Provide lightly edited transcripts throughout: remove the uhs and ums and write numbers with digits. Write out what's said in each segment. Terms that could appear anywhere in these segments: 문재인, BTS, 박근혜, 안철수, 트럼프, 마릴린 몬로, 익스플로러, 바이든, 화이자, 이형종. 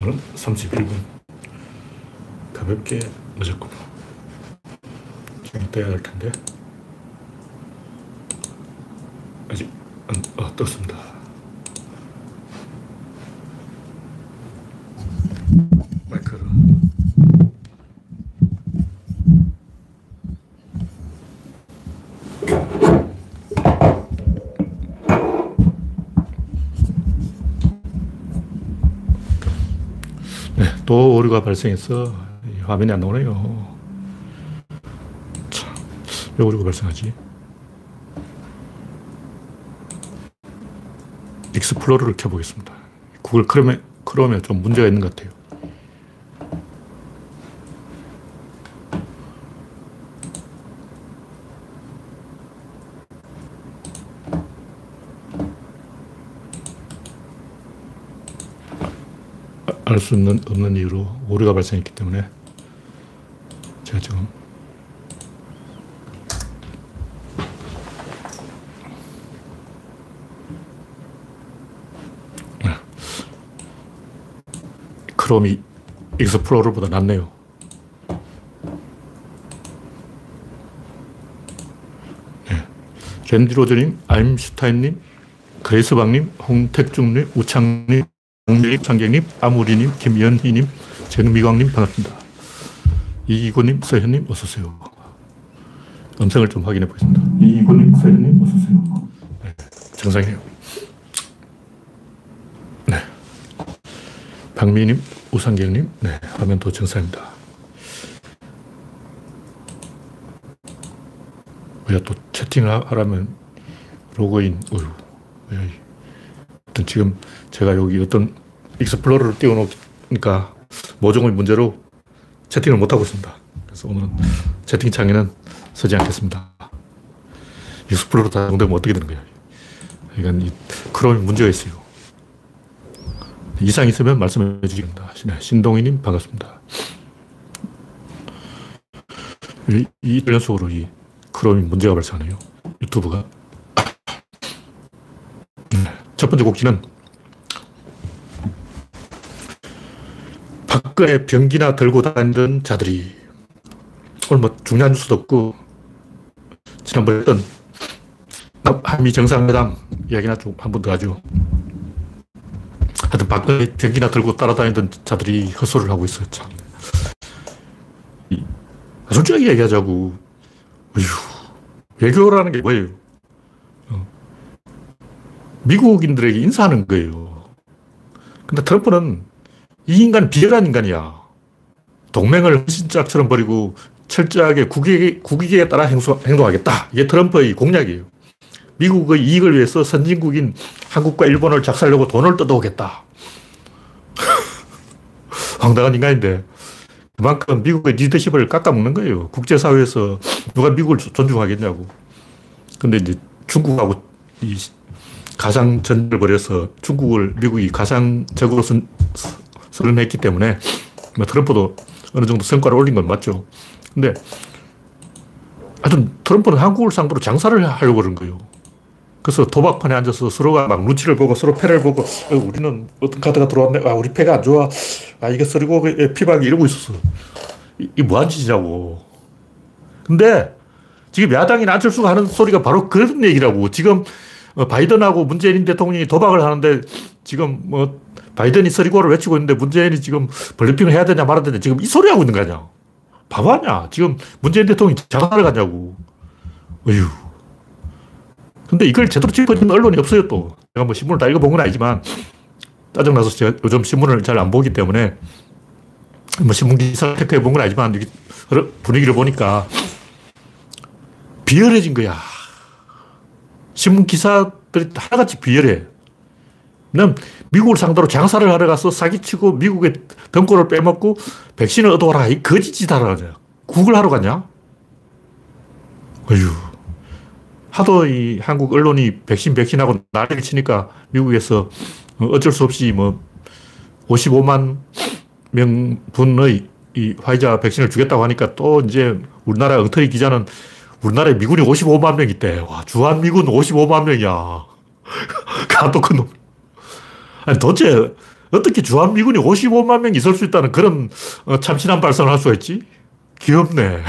31분. 가볍게 늦었구나. 좀 이따 해야 할 텐데. 아직 안 떴습니다. 마이크로. 또 오류가 발생해서 화면이 안 나오네요. 참, 왜 오류가 발생하지? 익스플로러를 켜보겠습니다. 구글 크롬에 좀 문제가 있는 것 같아요. 알 수 없는 이유로 오류가 발생했기 때문에 제가 지금 크롬이 익스플로러보다 낫네요. 네. 랜디로저님, 아임슈타인님, 그레이스방님, 홍택중님, 우창님, 장재익, 장경님, 아무리님, 김연희님, 재능미광님 반갑습니다. 이기고님, 서현님 어서오세요. 음성을 좀 확인해 보겠습니다. 이기고님, 서현님 어서오세요. 네, 정상이에요. 네, 박미희님, 우상경님, 네, 화면도 정상입니다. 왜 또 채팅을 하라면 로그인, 어휴, 왜 지금 제가 여기 어떤 익스플로러를 띄워놓으니까 모종의 문제로 채팅을 못하고 있습니다. 그래서 오늘은 채팅창에는 서지 않겠습니다. 익스플로러 다 정되면 어떻게 되는 거예요? 그러니까 이 크롬이 문제가 있어요. 이상이 있으면 말씀해 주시기 바랍니다. 신동희님 반갑습니다. 이틀 연속으로 이 크롬이 문제가 발생하네요. 유튜브가. 첫 번째 곡지는 박근혜 병기나 들고 다니던 자들이. 오늘 뭐 중요한 뉴스도 없고 지난번에 했던 한미 정상회담 이야기나 좀 한 번 더 하죠. 하여튼 박근혜 병기나 들고 따라다니던 자들이 헛소리를 하고 있어요. 참 솔직하게 얘기하자고. 외교라는 게 뭐예요? 미국인들에게 인사하는 거예요. 근데 트럼프는 이 인간 비열한 인간이야. 동맹을 헌신짝처럼 버리고 철저하게 국익에 따라 행동하겠다. 이게 트럼프의 공약이에요. 미국의 이익을 위해서 선진국인 한국과 일본을 작살내고 돈을 뜯어오겠다. 황당한 인간인데 그만큼 미국의 리더십을 깎아먹는 거예요. 국제사회에서 누가 미국을 존중하겠냐고. 근데 이제 중국하고 이 가상전쟁을 벌여서 중국을 미국이 가상적으로 선언했기 때문에 트럼프도 어느 정도 성과를 올린 건 맞죠. 근데 하여튼 트럼프는 한국을 상대로 장사를 하려고 그런 거예요. 그래서 도박판에 앉아서 서로가 막 눈치를 보고 서로 패를 보고 우리는 어떤 카드가 들어왔네. 아, 우리 패가 안 좋아. 아, 이게 쓰리고 피박이 이러고 있었어. 이게 뭐한 짓이냐고. 근데 지금 야당인 안철수가 하는 소리가 바로 그런 얘기라고. 지금 바이든하고 문재인 대통령이 도박을 하는데 지금 뭐 바이든이 서리고를 외치고 있는데 문재인이 지금 블리핑을 해야 되냐 말아야 되냐 지금 이 소리 하고 있는 거 아니야. 바보 아니야. 지금 문재인 대통령이 장사를 가냐고. 어휴. 근데 이걸 제대로 짚어주는 언론이 없어요 또. 제가 뭐 신문을 다 읽어본 건 아니지만 짜증나서 제가 요즘 신문을 잘 안 보기 때문에 뭐 신문 기사를 체크해본 건 아니지만 분위기를 보니까 비열해진 거야. 신문 기사들이 하나같이 비열해. 난 미국을 상대로 장사를 하러 가서 사기치고 미국의 등골을 빼먹고 백신을 얻어와라. 이 거짓짓 하러 가냐. 구글 하러 가냐? 어휴. 하도 이 한국 언론이 백신하고 난리를 치니까 미국에서 어쩔 수 없이 뭐 55만 명분의 이 화이자 백신을 주겠다고 하니까 또 이제 우리나라 엉터리 기자는 우리나라에 미군이 55만 명 있대. 와, 주한미군 55만 명이야. 가도 큰 놈. 아니, 도대체 어떻게 주한미군이 55만 명이 있을 수 있다는 그런 참신한 발상을 할 수가 있지? 귀엽네.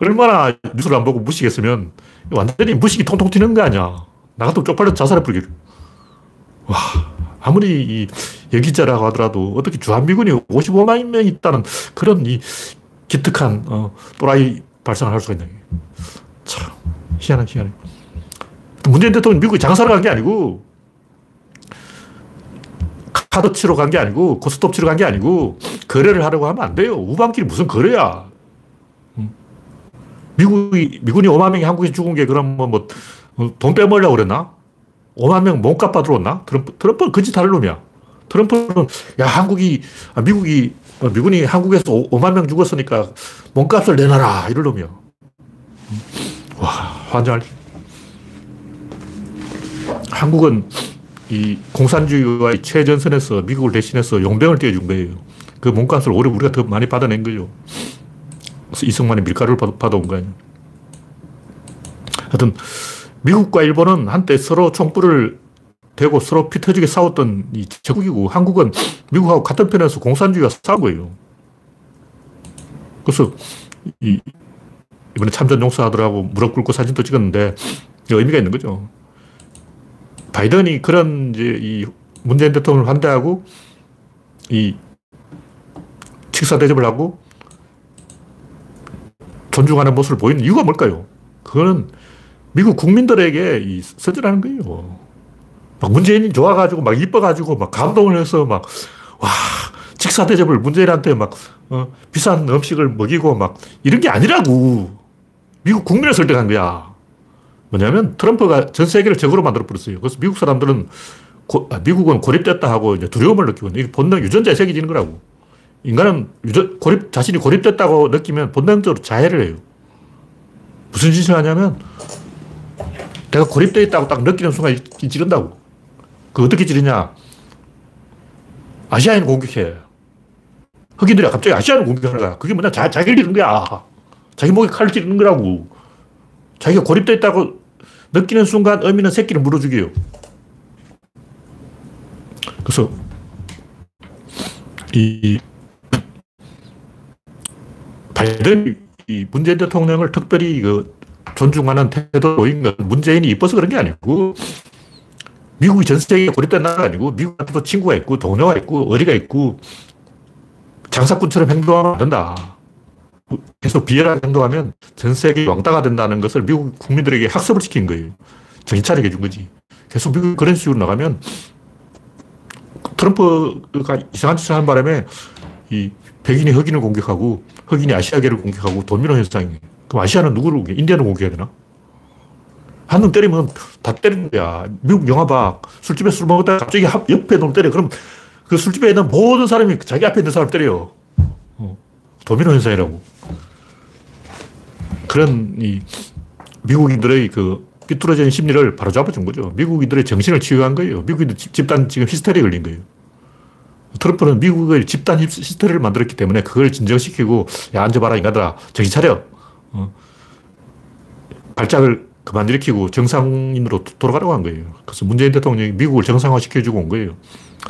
얼마나 뉴스를 안 보고 무식했으면 완전히 무식이 통통 튀는 거 아니야. 나 같으면 쪽팔려서 자살해 버리겠어. 와, 아무리 이 여기자라고 하더라도 어떻게 주한미군이 55만 명이 있다는 그런 이 기특한 또라이 발상을 할 수가 있냐. 참, 희한해. 문재인 대통령 미국에 장사를 간 게 아니고, 카드 치러 간 게 아니고, 고스톱 치러 간 게 아니고, 거래를 하려고 하면 안 돼요. 우방끼리 무슨 거래야. 미군이 5만 명이 한국에서 죽은 게 그럼 뭐 돈 빼먹으려고 그랬나? 5만 명 몸값 받으러 왔나? 트럼프는 거짓할 놈이야. 트럼프는, 야, 미군이 한국에서 5만 명 죽었으니까 몸값을 내놔라. 이럴 놈이야. 와, 환장할. 한국은 이 공산주의와의 최전선에서 미국을 대신해서 용병을 띄워준 거예요. 그 몸값을 오히려 우리가 더 많이 받아낸 거예요. 그래서 이승만이 밀가루를 받아온 거 아니에요. 하여튼 미국과 일본은 한때 서로 총불을 대고 서로 피 터지게 싸웠던 이 제국이고, 한국은 미국하고 같은 편에서 공산주의와 싸운 거예요. 그래서 이번에 참전 용사들하고 무릎 꿇고 사진도 찍었는데 의미가 있는 거죠. 바이든이 그런 이제 이 문재인 대통령을 환대하고 이 식사 대접을 하고 존중하는 모습을 보이는 이유가 뭘까요? 그거는 미국 국민들에게 이 선전하는 거예요. 막 문재인이 좋아가지고 막 이뻐가지고 막 감동을 해서 막 와, 식사 대접을 문재인한테 막 비싼 음식을 먹이고 막 이런 게 아니라고 미국 국민을 설득한 거야. 뭐냐면 트럼프가 전 세계를 적으로 만들어버렸어요. 그래서 미국 사람들은 미국은 고립됐다 하고 이제 두려움을 느끼고, 이게 본능 유전자에 새겨지는 거라고. 인간은 자신이 고립됐다고 느끼면 본능적으로 자해를 해요. 무슨 짓을 하냐면 내가 고립되어 있다고 딱 느끼는 순간 찌른다고. 그 어떻게 찌르냐? 아시아인 공격해. 흑인들이 갑자기 아시아인 공격하는 거야. 그게 뭐냐? 자기를 찌르는 거야. 자기 목에 칼을 찌르는 거라고. 자기가 고립되어 있다고 느끼는 순간 어미는 새끼를 물어 죽여요. 그래서 이 바이든 이 문재인 대통령을 특별히 그 존중하는 태도로 보인 건 문재인이 이뻐서 그런 게 아니고, 미국이 전 세계에 고립된 나라가 아니고 미국한테도 친구가 있고 동료가 있고 어리가 있고 장사꾼처럼 행동하면 안 된다. 계속 비열하게 행동하면 전 세계 왕따가 된다는 것을 미국 국민들에게 학습을 시킨 거예요. 정신 차리게 해준 거지. 계속 미국 그런 식으로 나가면 트럼프가 이상한 짓을 하는 바람에 이 백인이 흑인을 공격하고 흑인이 아시아계를 공격하고 도미노 현상이에요. 그럼 아시아는 누구를 공격해? 인디언을 공격해야 되나? 한 놈 때리면 다 때리는 거야. 미국 영화 봐. 술집에 술 먹었다가 갑자기 옆에 놈 때려. 그럼 그 술집에 있는 모든 사람이 자기 앞에 있는 사람을 때려요. 도미노 현상이라고. 그런 이 미국인들의 그 삐뚤어진 심리를 바로 잡아준 거죠. 미국인들의 정신을 치유한 거예요. 미국인들 집단 지금 히스테리에 걸린 거예요. 트럼프는 미국의 집단 히스테리를 만들었기 때문에 그걸 진정시키고, 야, 앉아봐라, 인간들아. 정신 차려. 발작을 그만 일으키고 정상인으로 돌아가려고 한 거예요. 그래서 문재인 대통령이 미국을 정상화시켜주고 온 거예요.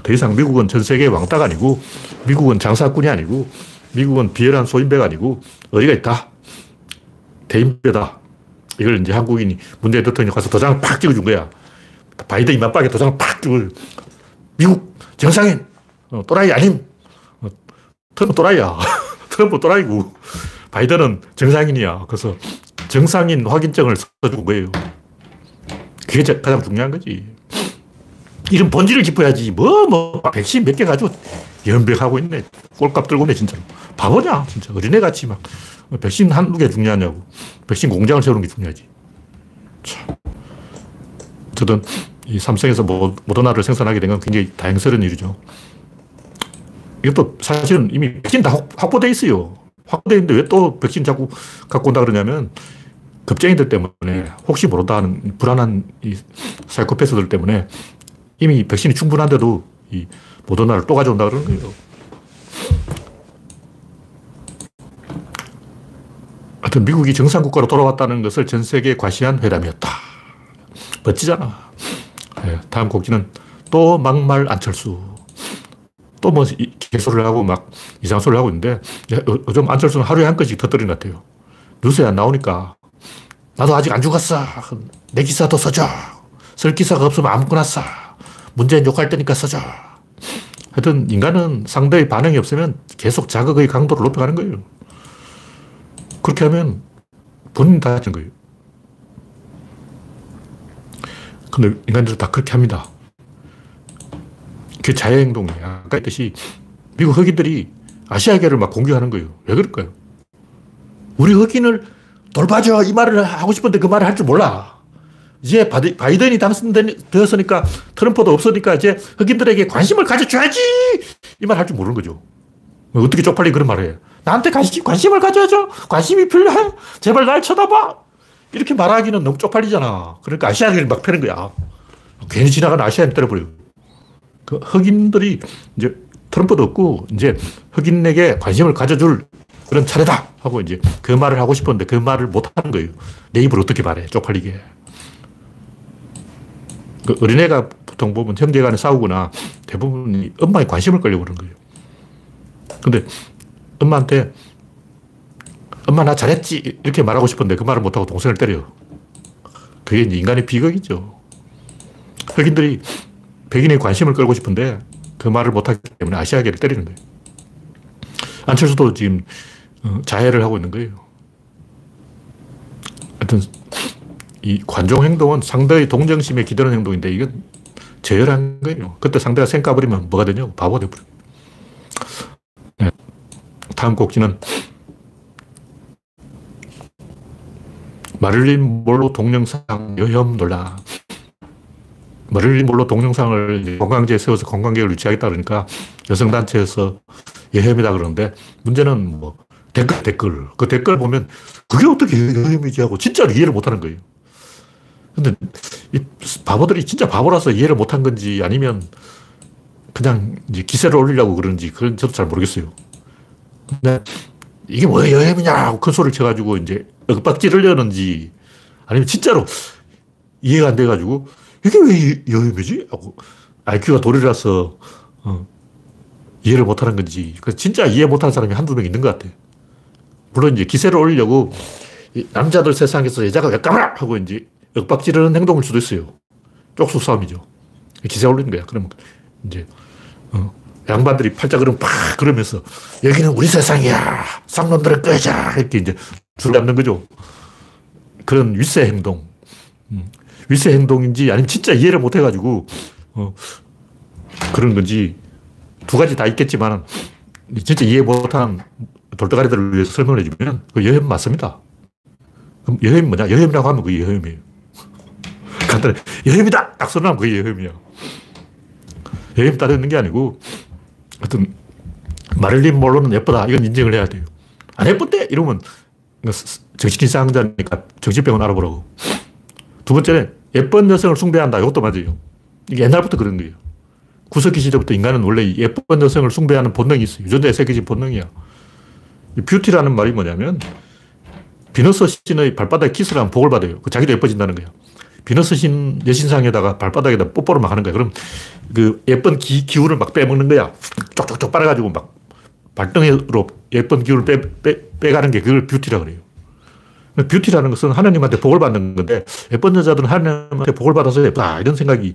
더 이상 미국은 전 세계의 왕따가 아니고, 미국은 장사꾼이 아니고, 미국은 비열한 소인배가 아니고, 어디가 있다. 대인배다. 이걸 이제 한국인이 문재인 대통령이 가서 도장을 팍 찍어준 거야. 바이든 이마빵에 도장을 팍 찍어준. 미국 정상인. 또라이 아님. 트럼프 또라이야. 트럼프 또라이고. 바이든은 정상인이야. 그래서 정상인 확인증을 써준 거예요. 그게 가장 중요한 거지. 이런 본질을 짚어야지. 백신 몇 개 가지고 연병하고 있네. 꼴값 들고 있네, 진짜로. 바보냐, 진짜. 어린애같이 막. 백신 한두 개 중요하냐고. 백신 공장을 세우는 게 중요하지. 참. 어쨌든, 이 삼성에서 모더나를 생산하게 된 건 굉장히 다행스러운 일이죠. 이것도 사실은 이미 백신 다 확보되어 있어요. 확보되어 있는데 왜 또 백신 자꾸 갖고 온다 그러냐면, 겁쟁이들 때문에, 혹시 모른다 하는 불안한 이 사이코패스들 때문에, 이미 백신이 충분한데도 이 모더나를 또 가져온다 그러는 거예요. 하여튼 미국이 정상국가로 돌아왔다는 것을 전 세계에 과시한 회담이었다. 멋지잖아. 네, 다음 곡지는 또 막말 안철수. 또 뭐 개소를 하고 막 이상한 소리를 하고 있는데, 요즘 안철수는 하루에 한 건씩 터뜨리는 것 같아요. 뉴스에 안 나오니까. 나도 아직 안 죽었어. 내 기사도 써줘. 쓸 기사가 없으면 아무거나 써. 문재인 욕할 테니까 써줘. 하여튼 인간은 상대의 반응이 없으면 계속 자극의 강도를 높여가는 거예요. 그렇게 하면 본인이 다 하는 거예요. 근데 인간들은 다 그렇게 합니다. 그게 자해행동이에요. 아까 했듯이 미국 흑인들이 아시아계를 막 공격하는 거예요. 왜 그럴까요? 우리 흑인을 돌봐줘 이 말을 하고 싶은데 그 말을 할 줄 몰라. 이제 바이든이 당선되었으니까 트럼프도 없으니까 이제 흑인들에게 관심을 가져줘야지 이 말 할 줄 모르는 거죠. 어떻게 쪽팔린 그런 말을 해요. 나한테 관심을 가져줘. 관심이 필요해. 제발 날 쳐다봐. 이렇게 말하기는 너무 쪽팔리잖아. 그러니까 아시아인을 막 패는 거야. 괜히 지나가는 아시아인 때려버려요. 그 흑인들이 이제 트럼프도 없고 이제 흑인에게 관심을 가져줄 그런 차례다 하고 이제 그 말을 하고 싶었는데 그 말을 못하는 거예요. 내 입으로 어떻게 말해. 쪽팔리게. 그 어린애가 보통 보면 형제 간에 싸우거나 대부분 엄마에 관심을 끌려고 그러는 거예요. 근데 엄마한테 엄마 나 잘했지 이렇게 말하고 싶은데 그 말을 못하고 동생을 때려요. 그게 이제 인간의 비극이죠. 흑인들이 백인의 관심을 끌고 싶은데 그 말을 못하기 때문에 아시아계를 때리는 거예요. 안철수도 지금 자해를 하고 있는 거예요. 하여튼 이 관종 행동은 상대의 동정심에 기대는 행동인데 이건 저열한 거예요. 그때 상대가 생 까버리면 뭐가 되냐고 바보가 되어버려요. 네. 다음 곡지는 마릴린 몬로 동영상 여혐 논란. 마릴린 몬로 동영상을 관광지에 세워서 관광객을 유치하겠다 그러니까 여성단체에서 여혐이다 그러는데 문제는 뭐 댓글. 그 댓글 보면 그게 어떻게 여혐이지 하고 진짜 이해를 못하는 거예요. 근데 이 바보들이 진짜 바보라서 이해를 못한 건지 아니면 그냥 이제 기세를 올리려고 그런지 그건 저도 잘 모르겠어요. 근데 이게 뭐 여혐이냐고 큰 소리를 쳐가지고 이제 억박지르려는지 아니면 진짜로 이해가 안 돼가지고 이게 왜 여혐이지? 하고 IQ가 돌이라서 이해를 못하는 건지 그 진짜 이해 못하는 사람이 한두 명 있는 것 같아요. 물론 이제 기세를 올리려고 남자들 세상에서 여자가 왜 까마라 하고 이제 억박지르는 행동일 수도 있어요. 쪽수 싸움이죠. 기세 올리는 거야. 그러면 이제 양반들이 팔자그름 팍 그러면서 여기는 우리 세상이야. 쌍놈들은 꺼자 이렇게 이제 줄 잡는 거죠. 그런 윗세 행동, 윗세 행동인지 아니면 진짜 이해를 못 해가지고 그런 건지 두 가지 다 있겠지만 진짜 이해 못한 돌대가리들을 위해서 설명을 해주면 그 여혐 맞습니다. 그럼 여혐이 뭐냐? 여혐이라고 하면 그게 여혐이에요. 간단히 여혐이다! 딱 소리나면 그게 여혐이야. 여혐 따르는 게 아니고 하여튼 마릴린 몬로는 예쁘다. 이건 인정을 해야 돼요. 안 예쁜데? 이러면 정신이상자니까 정신병원 알아보라고. 두 번째는 예쁜 여성을 숭배한다. 이것도 맞아요. 이게 옛날부터 그런 거예요. 구석기 시대부터 인간은 원래 예쁜 여성을 숭배하는 본능이 있어요. 유전자에 새겨진 본능이야. 뷰티라는 말이 뭐냐면 비너스 신의 발바닥에 키스를 하면 복을 받아요. 그 자기도 예뻐진다는 거예요. 비너스 신 여신상에다가 발바닥에다 뽀뽀를 막 하는 거야. 그럼 그 예쁜 기운을 막 빼먹는 거야. 쪽쪽쪽 빨아가지고 막 발등으로 예쁜 기운을 빼가는 게 그걸 뷰티라고 그래요. 뷰티라는 것은 하나님한테 복을 받는 건데 예쁜 여자들은 하나님한테 복을 받아서 예쁘다 이런 생각이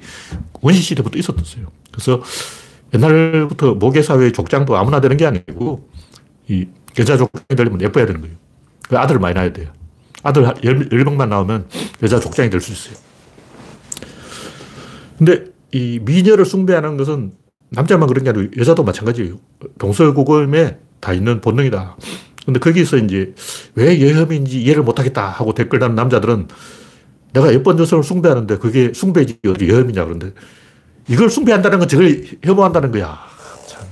원시 시대부터 있었어요. 그래서 옛날부터 모계사회의 족장도 아무나 되는 게 아니고 이 여자 족장이 되려면 예뻐야 되는 거예요. 아들을 많이 낳아야 돼요. 아들 10명만 낳으면 여자 족장이 될 수 있어요. 근데 이 미녀를 숭배하는 것은 남자만 그런 게 아니고 여자도 마찬가지예요. 동서고금에 다 있는 본능이다. 근데 거기서 이제 왜 여혐인지 이해를 못하겠다 하고 댓글 다는 남자들은 내가 예쁜 여성을 숭배하는데 그게 숭배지 어디 여혐이냐 그런데 이걸 숭배한다는 건 저걸 혐오한다는 거야. 참.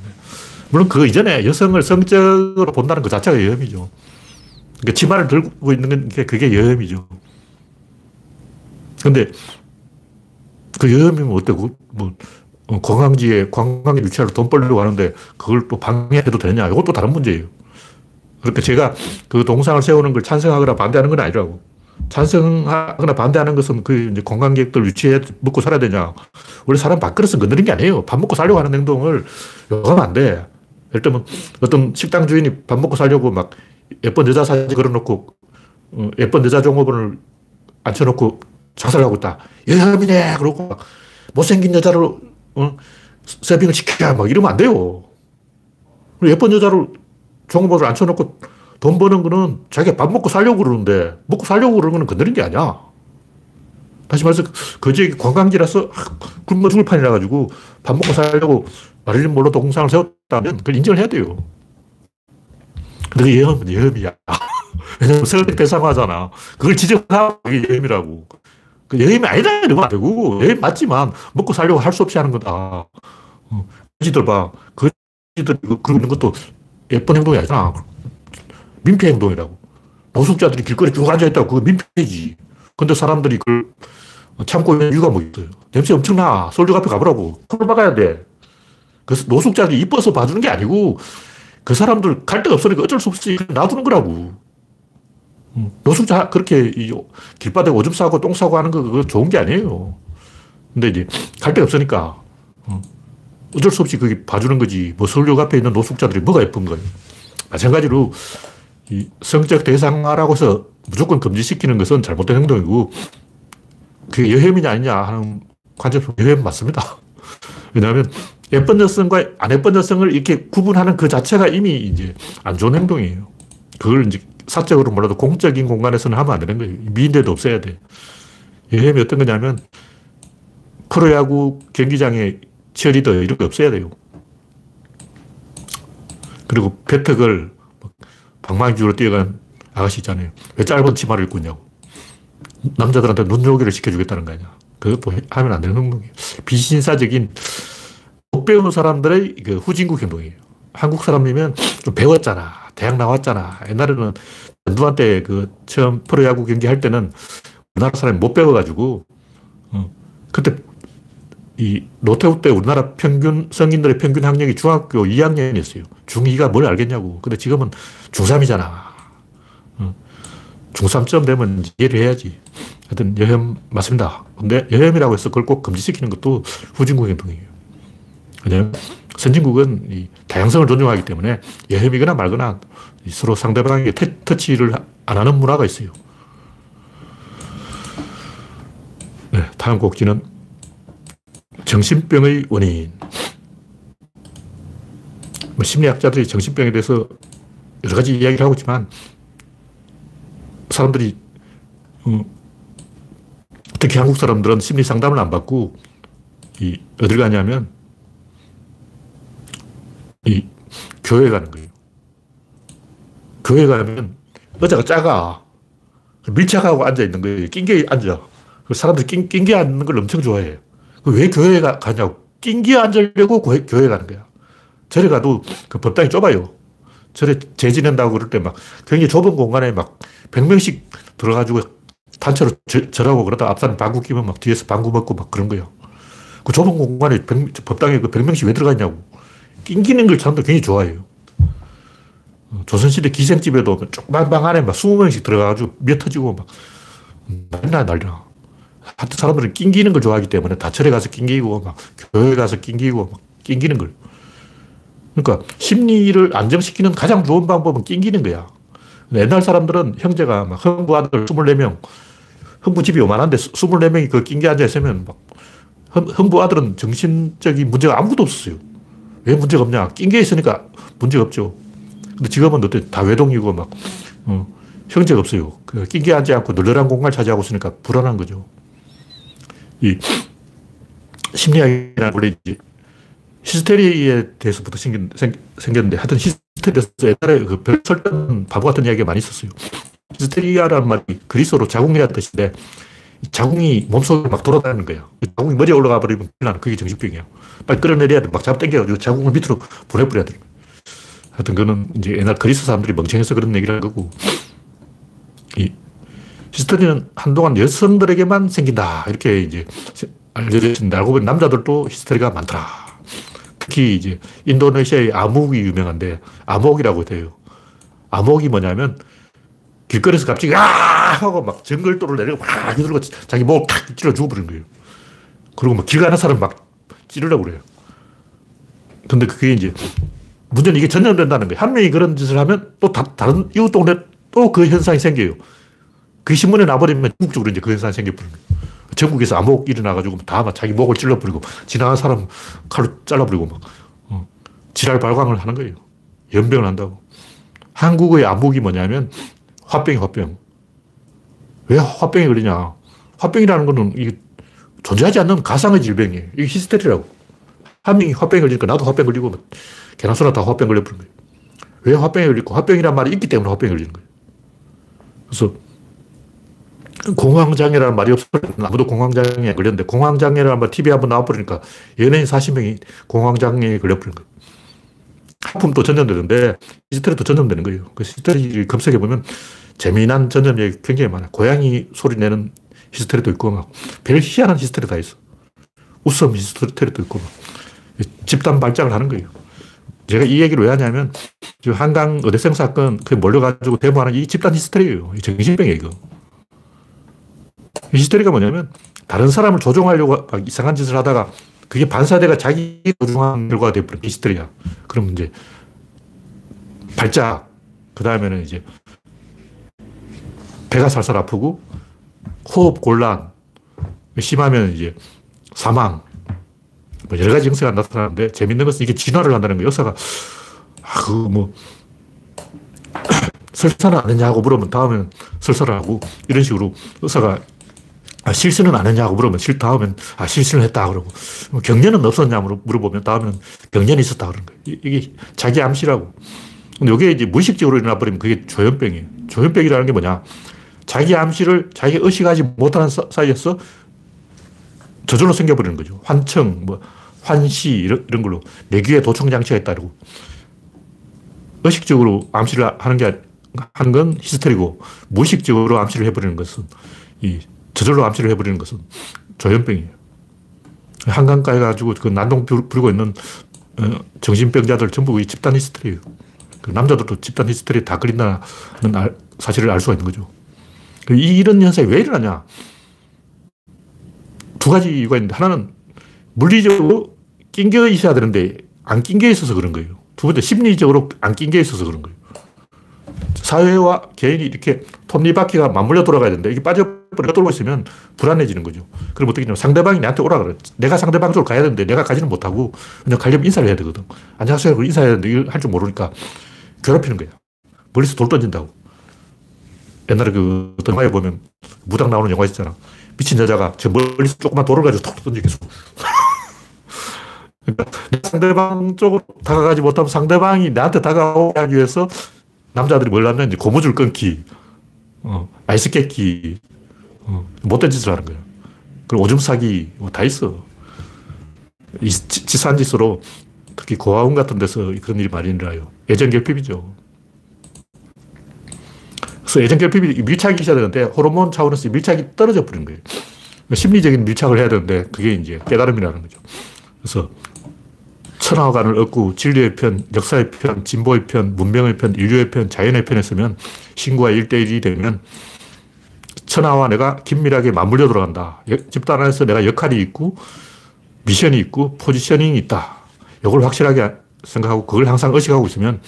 물론 그 이전에 여성을 성적으로 본다는 것 자체가 여혐이죠. 그러니까 치마를 들고 있는 게 그게 여혐이죠. 근데 그 여혐이면 어때? 뭐 관광지에 관광객 유치하러 돈 벌려고 하는데 그걸 또 방해해도 되냐? 이것도 다른 문제예요. 그러니까 제가 그 동상을 세우는 걸 찬성하거나 반대하는 건 아니라고. 찬성하거나 반대하는 것은 그 이제 관광객들 유치해 먹고 살아야 되냐. 원래 사람 밥그릇은 건드린 게 아니에요. 밥 먹고 살려고 하는 행동을 욕하면 안 돼. 예를 들면 어떤 식당 주인이 밥 먹고 살려고 막 예쁜 여자 사진 걸어놓고 예쁜 여자 종업원을 앉혀놓고 자살하고 있다. 여혐이네. 그러고 막 못생긴 여자를 서빙을 시켜야 막 이러면 안 돼요. 예쁜 여자를 종업원을 앉혀놓고 돈 버는 거는 자기가 밥 먹고 살려고 그러는데, 먹고 살려고 그러는 거는 건드린 게 아니야. 다시 말해서, 그 지역이 관광지라서 굶어 죽을 판이라 가지고 밥 먹고 살려고 마릴린 몬로 동상을 세웠다면 그걸 인정을 해야 돼요. 근데 그게 여혐은 여혐이야. 왜냐면 서울대 배상화잖아. 그걸 지적하고 그게 여혐이라고. 그 여혐이 아니다 이러면 안 되고, 여혐 맞지만 먹고 살려고 할 수 없이 하는 거다. 거지들 봐. 거지들 그러고 있는 것도 예쁜 행동이 아니잖아. 민폐 행동이라고. 노숙자들이 길거리에 쭉 앉아있다고 그거 민폐지. 근데 사람들이 그걸 참고 있는 이유가 뭐 있어요. 냄새 엄청나. 솔직 앞에 가보라고. 손을 막아야 돼. 그래서 노숙자들이 이뻐서 봐주는 게 아니고 그 사람들 갈 데가 없으니까 어쩔 수 없이 놔두는 거라고. 노숙자 그렇게 길바닥에 오줌 싸고 똥 싸고 하는 거 그거 좋은 게 아니에요. 근데 이제 갈 데가 없으니까 어쩔 수 없이 그게 봐주는 거지. 뭐 설욕 앞에 있는 노숙자들이 뭐가 예쁜 거예요. 마찬가지로 이 성적 대상화라고 해서 무조건 금지시키는 것은 잘못된 행동이고 그게 여혐이냐 아니냐 하는 관점에서 여혐 맞습니다. 왜냐하면 예쁜 여성과 안 예쁜 여성을 이렇게 구분하는 그 자체가 이미 이제 안 좋은 행동이에요. 그걸 이제 사적으로 몰라도 공적인 공간에서는 하면 안 되는 거예요. 미인대도 없애야 돼. 여혐이 어떤 거냐면 프로야구 경기장에 치어리더 이런 거 없애야 돼요. 그리고 배턱을 방망이로 뛰어간 아가씨 있잖아요. 왜 짧은 치마를 입고 있냐고. 남자들한테 눈요기를 시켜주겠다는 거 아니야. 그것도 하면 안 되는 행동이에요. 비신사적인 못 배운 사람들의 그 후진국 행동이에요. 한국 사람이면 좀 배웠잖아. 대학 나왔잖아. 옛날에는 전두환때 그 처음 프로야구 경기 할 때는 우리나라 사람이 못 배워가지고 그때 이 노태우 때 우리나라 평균 성인들의 평균 학력이 중학교 2학년이었어요. 중2가 뭘 알겠냐고. 근데 지금은 중3이잖아. 중3쯤 되면 이해를 해야지. 하여튼 여혐 맞습니다. 근데 여혐이라고 해서 그걸 꼭 금지시키는 것도 후진국 행동이에요. 왜냐하면 선진국은 이 다양성을 존중하기 때문에 여혐이거나 말거나 서로 상대방에게 터치를 안 하는 문화가 있어요. 네, 다음 곡지는 정신병의 원인. 뭐 심리학자들이 정신병에 대해서 여러 가지 이야기를 하고 있지만 사람들이 특히 한국 사람들은 심리 상담을 안 받고 어딜 가냐면 교회에 가는 거예요. 교회에 가면 의자가 작아. 밀착하고 앉아 있는 거예요. 낑겨 앉아. 사람들이 낑겨 앉는 걸 엄청 좋아해요. 왜 교회에 가냐고. 낑겨 앉으려고 교회에 가는 거야. 절에 가도 그 법당이 좁아요. 절에 재 지낸다고 그럴 때 막 굉장히 좁은 공간에 막 100명씩 들어가지고 단체로 절하고 그러다 앞사람 방구 끼면 막 뒤에서 방구 먹고 막 그런 거야. 그 좁은 공간에 법당에 그 100명씩 왜 들어가냐고. 낑기는 걸 사람들 굉장히 좋아해요. 조선시대 기생집에도 조그만 방 안에 막 20명씩 들어가가지고 몇 터지고 막 난리나. 하여튼 사람들은 낑기는 걸 좋아하기 때문에 다 절에 가서 낑기고 막 교회에 가서 낑기고 막 낑기는 걸. 그러니까 심리를 안정시키는 가장 좋은 방법은 낑기는 거야. 옛날 사람들은 형제가 막 흥부 아들 24명, 흥부 집이 요만한데 24명이 그 낑겨 앉아 있으면 막 흥부 아들은 정신적인 문제가 아무것도 없었어요. 왜 문제가 없냐? 낑겨 있으니까 문제가 없죠. 근데 지금은 다 외동이고 막 형제가 없어요. 그 낑겨 앉지 않고 널널한 공간을 차지하고 있으니까 불안한 거죠. 이 심리학이란 원래 이제 히스테리에 대해서부터 생겼는데 하여튼 히스테리에서 옛날에 그 별 설득 바보 같은 이야기가 많이 있었어요. 히스테리아라는 말이 그리스어로 자궁이라는 뜻인데 자궁이 몸속에 막 돌아다니는 거예요. 자궁이 머리에 올라가 버리면 큰일 나는 그게 정신병이에요. 빨리 끌어내려야 돼. 막 잡아당겨가지고 자궁을 밑으로 보내버려야 돼요. 하여튼 그거는 이제 옛날 그리스 사람들이 멍청해서 그런 얘기를 한 거고 이 히스테리는 한동안 여성들에게만 생긴다. 이렇게 이제 알려졌는데, 알고 보면 남자들도 히스테리가 많더라. 특히 이제 인도네시아의 암흑이 유명한데, 암흑이라고 돼요. 암흑이 뭐냐면 길거리에서 갑자기 아 하고 막 정글도를 내리고 막 휘둘고 자기 목을 탁 찔러 죽어버린 거예요. 그리고 막 길 가는 사람 막 찌르려고 그래요. 근데 그게 이제 문제는 이게 전염된다는 거예요. 한 명이 그런 짓을 하면 또 다른 이웃 동네 또 그 현상이 생겨요. 그 신문에 나버리면 전국적으로 이제 그 현상이 생겨버린 거예요. 전국에서 암흑 일어나가지고 다 막 자기 목을 찔러버리고 지나간 사람 칼로 잘라버리고 막 지랄 발광을 하는 거예요. 연병을 한다고. 한국의 암흑이 뭐냐면 화병이 화병. 왜 화병이 그러냐. 화병이라는 거는 이게 존재하지 않는 가상의 질병이에요. 이게 히스테리라고. 한 명이 화병이 걸리니까 나도 화병 걸리고 개나소나 다 화병 걸려버린 거예요. 왜 화병이 걸리고 화병이란 말이 있기 때문에 화병이 걸리는 거예요. 그래서 공황장애라는 말이 없으면 아무도 공황장애에 걸렸는데 공황장애라는 말 TV에 한번 나와버리니까 연예인 40명이 공황장애에 걸려버린 거예요. 하품도 전염되는데 히스테리도 전염되는 거예요. 그 히스테리 검색해보면 재미난 전염력이 굉장히 많아요. 고양이 소리 내는 히스테리도 있고 막 별 희한한 히스테리 다 있어. 웃음 히스테리도 있고 막 집단 발작을 하는 거예요. 제가 이 얘기를 왜 하냐면 지금 한강 의대생 사건 그게 몰려가지고 데모하는 이 집단 히스테리예요. 이 정신병이에요, 이거. 히스테리가 뭐냐면 다른 사람을 조종하려고 막 이상한 짓을 하다가 그게 반사대가 자기 조종한 결과가 되어버린 히스테리야. 그럼 이제 발작, 그 다음에는 이제 배가 살살 아프고 호흡 곤란, 심하면 이제 사망, 뭐 여러 가지 증세가 나타나는데 재밌는 것은 이게 진화를 한다는 거예요. 의사가 설사는 안 했냐고 물으면 다음에는 설사를 하고 이런 식으로 의사가 실수는 안 했냐고 물으면 다음엔 실수를 했다 그러고 경련은 없었냐고 물어보면 다음에는 경련이 있었다 그러는 거예요. 이게 자기 암시라고. 근데 이게 이제 무의식적으로 일어나 버리면 그게 조현병이에요. 조현병이라는 게 뭐냐. 자기 암시를 자기가 의식하지 못하는 사이에서 저절로 생겨버리는 거죠. 환청, 뭐 환시 이런 걸로 내 귀에 도청장치가 있다 그러고 의식적으로 암시를 하는 건 히스테리고 무의식적으로 암시를 해버리는 것은 저절로 암시를 해버리는 것은 조현병이에요. 한강가에 가지고 그 난동 부리고 있는 정신병자들 전부 이 집단 히스테리예요. 그 남자들도 집단 히스테리 다 그린다는 사실을 알 수가 있는 거죠. 이런 현상이 왜 일어나냐? 두 가지 이유가 있는데 하나는 물리적으로 낑겨 있어야 되는데 안 낑겨 있어서 그런 거예요. 두 번째 심리적으로 안 낑겨 있어서 그런 거예요. 사회와 개인이 이렇게 톱니바퀴가 맞물려 돌아가야 되는데 이게 빠져버려 돌고 있으면 불안해지는 거죠. 그럼 어떻게 되냐면 상대방이 나한테 오라 그래. 내가 상대방 쪽으로 가야 되는데 내가 가지는 못하고 그냥 가려면 인사를 해야 되거든. 안녕하세요. 인사해야 되는데 이걸 할 줄 모르니까 괴롭히는 거야. 멀리서 돌 던진다고. 옛날에 그 영화에 보면 무당 나오는 영화 있잖아. 미친 여자가 저 멀리서 조그만 돌을 가지고 톡 던지겠어. 그러니까 상대방 쪽으로 다가가지 못하면 상대방이 나한테 다가오기 위해서 남자들이 뭘 하면 이제 고무줄 끊기, 아이스 깨기, 못된 짓을 하는 거야. 그리고 오줌 싸기, 뭐 다 있어. 이 치사한 짓으로 특히 고아원 같은 데서 그런 일이 많이 일어나요. 애정결핍이죠. 그래서 애정결핍이 밀착이 있어야 되는데 호르몬 차원에서 밀착이 떨어져 버린 거예요. 심리적인 밀착을 해야 되는데 그게 이제 깨달음이라는 거죠. 그래서 천하관을 얻고 진리의 편, 역사의 편, 진보의 편, 문명의 편, 인류의 편, 자연의 편에 서면 신구와 1대1이 되면 천하와 내가 긴밀하게 맞물려 들어간다. 집단 안에서 내가 역할이 있고 미션이 있고 포지셔닝이 있다. 이걸 확실하게 생각하고 그걸 항상 의식하고 있으면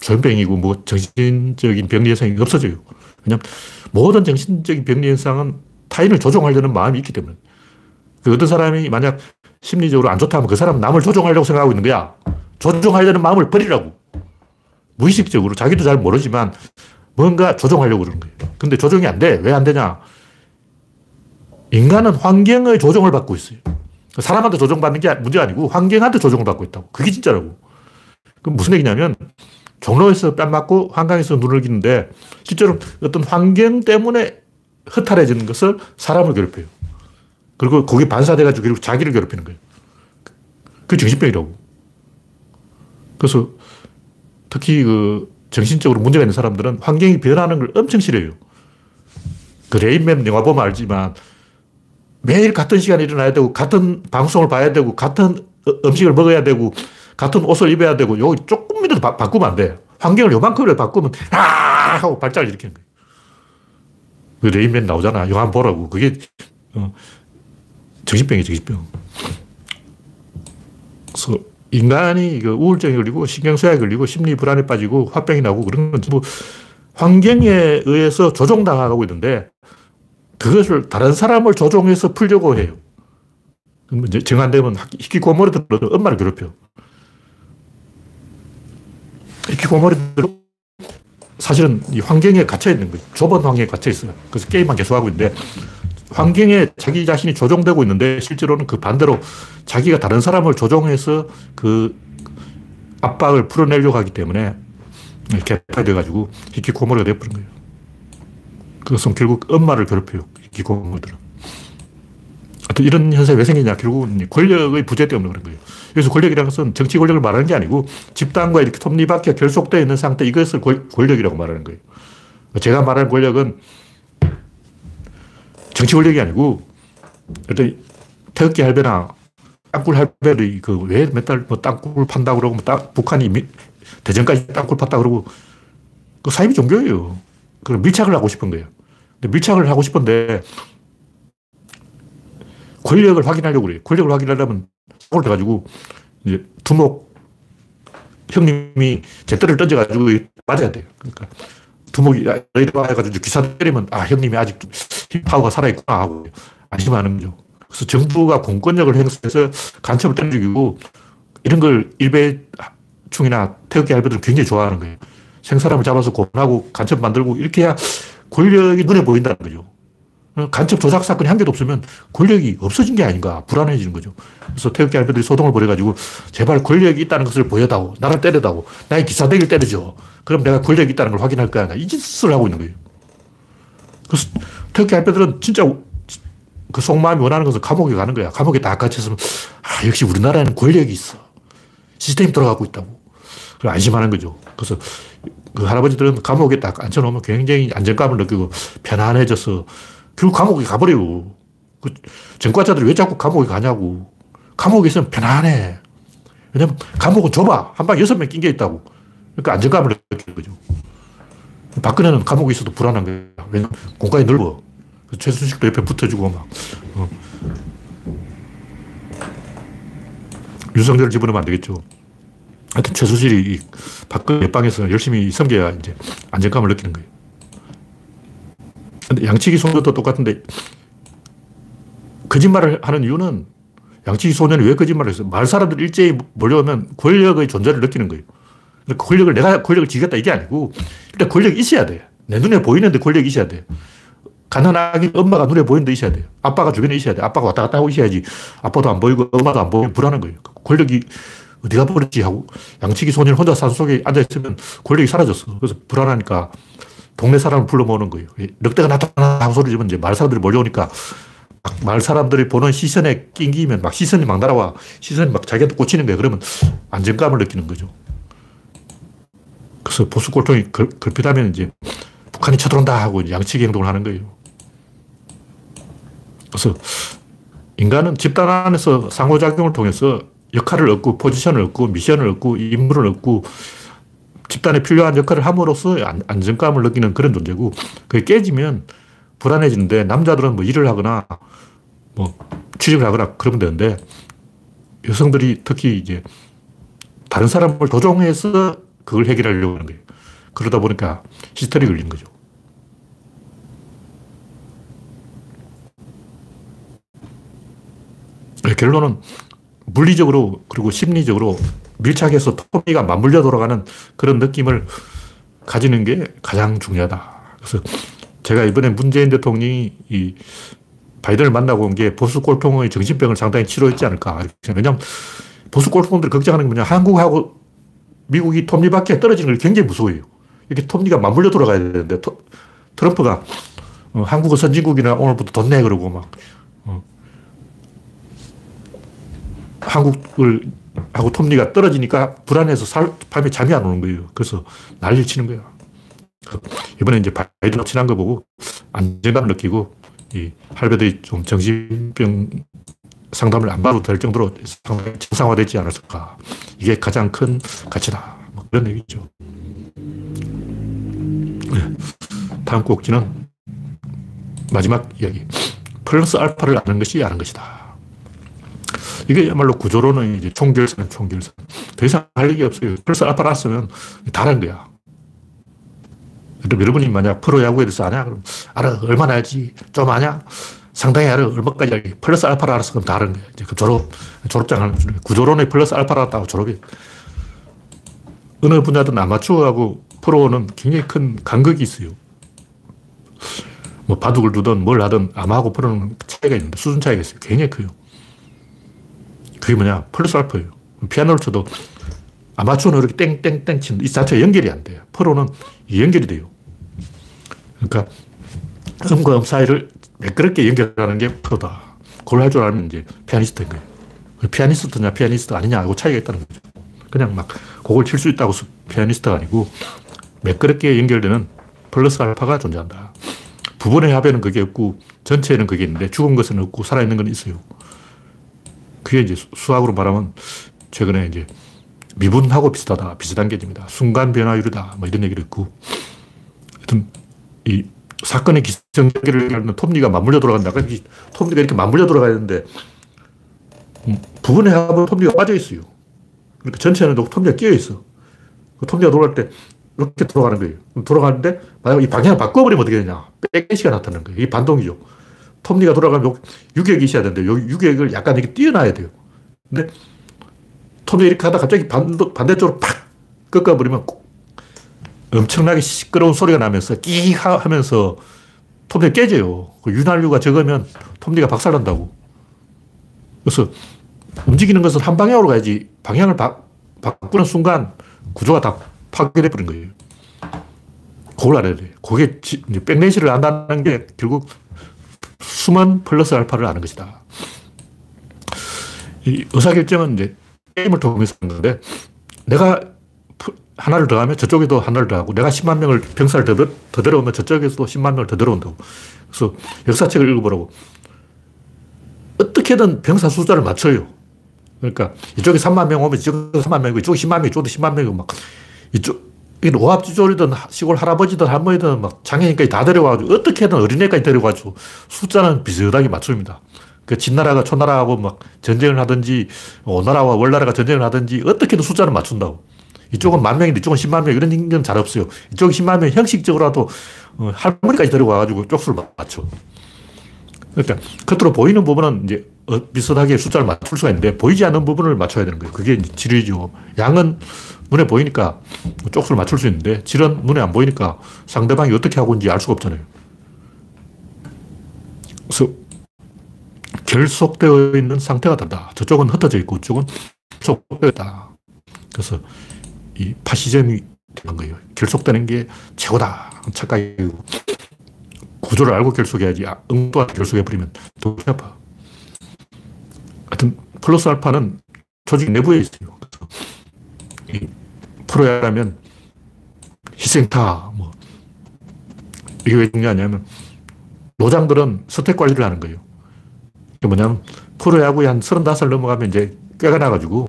조현병이고 뭐 정신적인 병리 현상이 없어져요. 왜냐하면 모든 정신적인 병리 현상은 타인을 조종하려는 마음이 있기 때문에. 그 어떤 사람이 만약 심리적으로 안 좋다 하면 그 사람은 남을 조종하려고 생각하고 있는 거야. 조종하려는 마음을 버리라고. 무의식적으로 자기도 잘 모르지만 뭔가 조종하려고 그러는 거예요. 근데 조종이 안 돼. 왜 안 되냐. 인간은 환경의 조종을 받고 있어요. 사람한테 조종받는 게 문제가 아니고 환경한테 조종을 받고 있다고. 그게 진짜라고. 그럼 무슨 얘기냐면 종로에서 뺨 맞고 한강에서 눈을 기는데 실제로 어떤 환경 때문에 허탈해지는 것을 사람을 괴롭혀요. 그리고 거기 반사돼가지고 그리고 자기를 괴롭히는 거예요. 그게 정신병이라고. 그래서 특히 그 정신적으로 문제가 있는 사람들은 환경이 변하는 걸 엄청 싫어해요. 그 레인맨 영화 보면 알지만 매일 같은 시간에 일어나야 되고 같은 방송을 봐야 되고 같은 음식을 먹어야 되고 같은 옷을 입어야 되고 여기 조금이라도 바꾸면 안 돼. 환경을 요만큼이라도 바꾸면 아 하고 발작을 일으키는 거예요. 그 레인맨 나오잖아. 이거 한번 보라고. 그게 정신병이에요, 정신병. 그래서 인간이 이거 우울증이 걸리고 신경쇠약이 걸리고 심리 불안에 빠지고 화병이 나고 그런 건 전부 환경에 의해서 조종당하고 있는데 그것을 다른 사람을 조종해서 풀려고 해요. 정 안 되면 히키코모리들은 엄마를 괴롭혀. 히키코모리들은 사실은 이 환경에 갇혀 있는 거예요. 좁은 환경에 갇혀 있어요. 그래서 게임만 계속 하고 있는데 환경에 자기 자신이 조종되고 있는데 실제로는 그 반대로 자기가 다른 사람을 조종해서 그 압박을 풀어내려고 하기 때문에 개판이 돼가지고 히키코모리가 되어버린 거예요. 그것은 결국 엄마를 괴롭혀요. 히키코모리들은. 이런 현상이 왜 생기냐. 결국은 권력의 부재 때문에 그런 거예요. 그래서 권력이라는 것은 정치 권력을 말하는 게 아니고 집단과 이렇게 톱니바퀴가 결속되어 있는 상태 이것을 권력이라고 말하는 거예요. 제가 말하는 권력은 정치 권력이 아니고 일단 태극기 할배나 땅굴 할배를 그 왜 맨날 뭐 땅굴 판다고 그러고 북한이 대전까지 땅굴 팠다고 그러고 그 사이비 종교예요. 그럼 밀착을 하고 싶은 거예요. 근데 밀착을 하고 싶은데 권력을 확인하려고 그래요. 권력을 확인하려면 사고를 돼가지고 이제 두목 형님이 제떨을 던져가지고 맞아야 돼요. 그러니까 두목이 너희들 와가지고 기사 때리면 아 형님이 아직 파워가 살아있구나 하고 안심하는 거죠. 그래서 정부가 공권력을 행사해서 간첩을 때려주고 이런 걸 일베충이나 태극기 할배들은 굉장히 좋아하는 거예요. 생사람을 잡아서 고문하고 간첩 만들고 이렇게 해야 권력이 눈에 보인다는 거죠. 간첩 조작 사건이 한 개도 없으면 권력이 없어진 게 아닌가 불안해지는 거죠. 그래서 태극기 할배들이 소동을 벌여가지고 제발 권력이 있다는 것을 보여다오. 나를 때려다오. 나의 기사대기를 때려줘. 그럼 내가 권력이 있다는 걸 확인할 거야. 이 짓을 하고 있는 거예요. 그래서 태극기 할배들은 진짜 그 속마음이 원하는 것은 감옥에 가는 거야. 감옥에 다 갇혔으면 아, 역시 우리나라에는 권력이 있어. 시스템이 돌아가고 있다고. 그걸 안심하는 거죠. 그래서 그 할아버지들은 감옥에 딱 앉혀놓으면 굉장히 안정감을 느끼고 편안해져서 결국 감옥에 가버려요. 그 전과자들이 왜 자꾸 감옥에 가냐고. 감옥에 있으면 편안해. 왜냐면 감옥은 좁아. 한 방 6명 낀 게 있다고. 그러니까 안정감을 느끼는 거죠. 박근혜는 감옥에 있어도 불안한 거야. 왜냐면 공간이 넓어. 최순식도 옆에 붙어주고 막. 유성재를 집어넣으면 안 되겠죠. 하여튼 최순실이 박근혜 옆방에서 열심히 섬겨야 이제 안정감을 느끼는 거예요. 근데 양치기 소년도 똑같은데 거짓말을 하는 이유는 양치기 소년이 왜 거짓말을 했어요? 마을 사람들 일제히 몰려오면 권력의 존재를 느끼는 거예요. 근데 권력을 내가 권력을 지겠다 이게 아니고 일단 권력이 있어야 돼. 내 눈에 보이는데 권력이 있어야 돼. 가난하게 엄마가 눈에 보이는데 있어야 돼요. 아빠가 주변에 있어야 돼. 아빠가 왔다 갔다 하고 있어야지. 아빠도 안 보이고 엄마도 안 보이면 불안한 거예요. 권력이 어디가 버렸지 하고 양치기 소년 혼자 산속에 앉아있으면 권력이 사라졌어. 그래서 불안하니까 동네 사람을 불러 모으는 거예요. 늑대가 나타나 하고 소리 지르면 이제 마을 사람들이 몰려오니까 마을 사람들이 보는 시선에 낑기면 막 시선이 막 날아와. 시선이 막 자기한테 꽂히는 거예요. 그러면 안정감을 느끼는 거죠. 그래서 보수 꼴통이 걸핏하면 이제 북한이 쳐들어온다 하고 양치기 행동을 하는 거예요. 그래서 인간은 집단 안에서 상호작용을 통해서 역할을 얻고 포지션을 얻고 미션을 얻고 임무를 얻고 집단에 필요한 역할을 함으로써 안정감을 느끼는 그런 존재고, 그게 깨지면 불안해지는데, 남자들은 뭐 일을 하거나, 뭐 취직을 하거나 그러면 되는데, 여성들이 특히 이제 다른 사람을 조종해서 그걸 해결하려고 하는 거예요. 그러다 보니까 히스테리 걸린 거죠. 결론은 물리적으로 그리고 심리적으로 밀착해서 토미가 맞물려 돌아가는 그런 느낌을 가지는 게 가장 중요하다. 그래서 제가 이번에 문재인 대통령이 이 바이든을 만나고 온 게 보수 꼴통의 정신병을 상당히 치료했지 않을까. 왜냐하면 보수 꼴통들이 걱정하는 게 뭐냐. 한국하고 미국이 톱니바퀴에 떨어지는 걸 굉장히 무서워해요. 이렇게 톱니가 맞물려 돌아가야 되는데 트럼프가 한국은 선진국이나 오늘부터 돈 내 그러고 막 한국을 하고 톱니가 떨어지니까 불안해서 밤에 잠이 안 오는 거예요. 그래서 난리를 치는 거야. 이번에 이제 바이든 친한 거 보고 안정감을 느끼고 이 할배들이 좀 정신병 상담을 안 받아도 될 정도로 정상화되지 않았을까. 이게 가장 큰 가치다. 뭐 그런 얘기죠. 다음 꼭지는 마지막 이야기. 플러스 알파를 아는 것이 아는 것이다. 이게야말로 구조로는 이제 총결선. 더 이상 할 얘기 없어요. 플러스 알파를 알았으면 다른 거야. 여러분이 만약 프로야구에 대해서 아냐? 그럼 알아. 얼마나 알지? 좀 아냐? 상당히 알아. 얼마까지 알지? 플러스 알파를 알았어. 그럼 다른 거야. 이제 그 졸업장을 구조론의 플러스 알파를 알았다고 졸업이. 어느 분야든 아마추어하고 프로는 굉장히 큰 간극이 있어요. 뭐 바둑을 두든 뭘 하든 아마하고 프로는 차이가 있는데 수준 차이가 있어요. 굉장히 커요. 그게 뭐냐? 플러스 알파예요. 피아노를 쳐도 아마추어는 이렇게 땡땡땡 치는데 이 자체가 연결이 안 돼요. 프로는 연결이 돼요. 그러니까 음과 음 사이를 매끄럽게 연결하는 게 프로다. 그걸 할 줄 알면 이제 피아니스트인 거예요. 피아니스트냐 피아니스트 아니냐 하고 차이가 있다는 거죠. 그냥 막 곡을 칠 수 있다고 피아니스트가 아니고 매끄럽게 연결되는 플러스 알파가 존재한다. 부분의 합에는 그게 없고 전체에는 그게 있는데 죽은 것은 없고 살아있는 건 있어요. 그게 이제 수학으로 말하면 최근에 이제 미분하고 비슷하다. 비슷한 개념입니다. 순간 변화율이다. 뭐 이런 얘기도 있고. 하여튼, 이 사건의 기승전결을 하는 톱니가 맞물려 돌아간다. 그러니까 톱니가 이렇게 맞물려 돌아가는데, 부분의 합은 톱니가 빠져있어요. 그러니까 전체는 톱니가 끼어있어. 그 톱니가 돌아갈 때 이렇게 돌아가는 거예요. 돌아가는데, 만약 이 방향을 바꿔버리면 어떻게 되냐. 백래시가 나타나는 거예요. 이게 반동이죠. 톱니가 돌아가면 유격이 있어야 되는데, 요 유격을 약간 이렇게 띄어놔야 돼요. 근데, 톱니가 이렇게 하다가 갑자기 반대쪽으로 팍 꺾어버리면 엄청나게 시끄러운 소리가 나면서 끼익 하면서 톱니가 깨져요. 그 윤활유가 적으면 톱니가 박살난다고. 그래서 움직이는 것은 한 방향으로 가야지 방향을 바꾸는 순간 구조가 다 파괴되어버린 거예요. 그걸 알아야 돼요. 그게 백내시를 안다는 게 결국 수만 플러스 알파를 아는 것이다. 이 의사결정은 이제 게임을 통해서 하는 건데, 내가 하나를 더 하면 저쪽에도 하나를 더 하고, 내가 10만 명을, 병사를 더 데려오면 저쪽에서도 10만 명을 더 데려온다고. 그래서 역사책을 읽어보라고. 어떻게든 병사 숫자를 맞춰요. 그러니까 이쪽에 3만 명 오면 이쪽에 3만 명이고, 이쪽에 10만 명이고, 이쪽에 10만 명이고, 막, 이쪽, 오합지졸이든 시골 할아버지든 할머니든 막 장애인까지 다 데려와가지고, 어떻게든 어린애까지 데려와가지고, 숫자는 비슷하게 맞춥니다. 그 진나라가 초나라하고 막 전쟁을 하든지 오나라와 월나라가 전쟁을 하든지 어떻게든 숫자를 맞춘다고. 이쪽은 1만 명인데 이쪽은 10만 명, 이런 건 잘 없어요. 이쪽은 10만 명 형식적으로라도 할머니까지 데려가가지고 쪽수를 맞춰. 그러니까 겉으로 보이는 부분은 이제 비슷하게 숫자를 맞출 수가 있는데 보이지 않는 부분을 맞춰야 되는 거예요. 그게 이제 질이죠. 양은 눈에 보이니까 쪽수를 맞출 수 있는데 질은 눈에 안 보이니까 상대방이 어떻게 하고 있는지 알 수가 없잖아요. 그래서 결속되어 있는 상태가 다르다. 저쪽은 흩어져 있고, 저쪽은 결속되어 있다. 그래서 이 파시즘이 되는 거예요. 결속되는 게 최고다. 착각이고. 구조를 알고 결속해야지. 응도한 결속해버리면 더 아파. 하여튼, 플러스 알파는 조직 내부에 있어요. 그래서 프로야라면 희생타, 뭐. 이게 왜 중요하냐면, 노장들은 선택 관리를 하는 거예요. 뭐냐면 프로야구에 한 35살 넘어가면 이제 꾀가 나가지고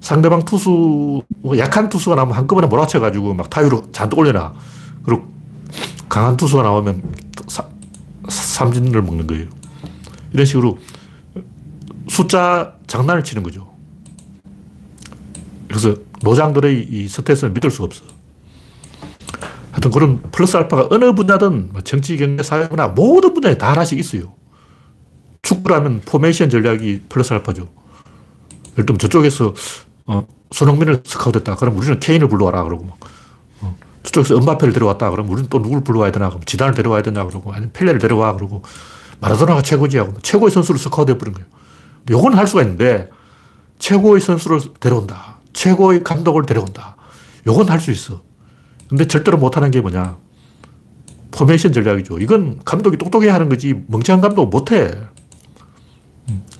상대방 투수, 약한 투수가 나오면 한꺼번에 몰아쳐가지고 막 타율을 잔뜩 올려놔. 그리고 강한 투수가 나오면 삼진을 먹는 거예요. 이런 식으로 숫자 장난을 치는 거죠. 그래서 노장들의 이 스탯은 믿을 수가 없어. 하여튼 그런 플러스 알파가 어느 분야든 정치, 경제, 사회나 모든 분야에 다 하나씩 있어요. 축구라면 포메이션 전략이 플러스 알파죠. 예를 들면 저쪽에서 손흥민을 스카우트했다. 그럼 우리는 케인을 불러와라 그러고, 막 저쪽에서 은바페를 데려왔다. 그럼 우리는 또 누굴 불러와야 되나? 그럼 지단을 데려와야 되나? 그러고, 아니면 펠레를 데려와 그러고, 마라도나가 최고지 하고 최고의 선수를 스카우트해버린 거예요. 요건 할 수가 있는데 최고의 선수를 데려온다. 최고의 감독을 데려온다. 요건 할 수 있어. 근데 절대로 못하는 게 뭐냐? 포메이션 전략이죠. 이건 감독이 똑똑해야 하는 거지 멍청한 감독은 못해.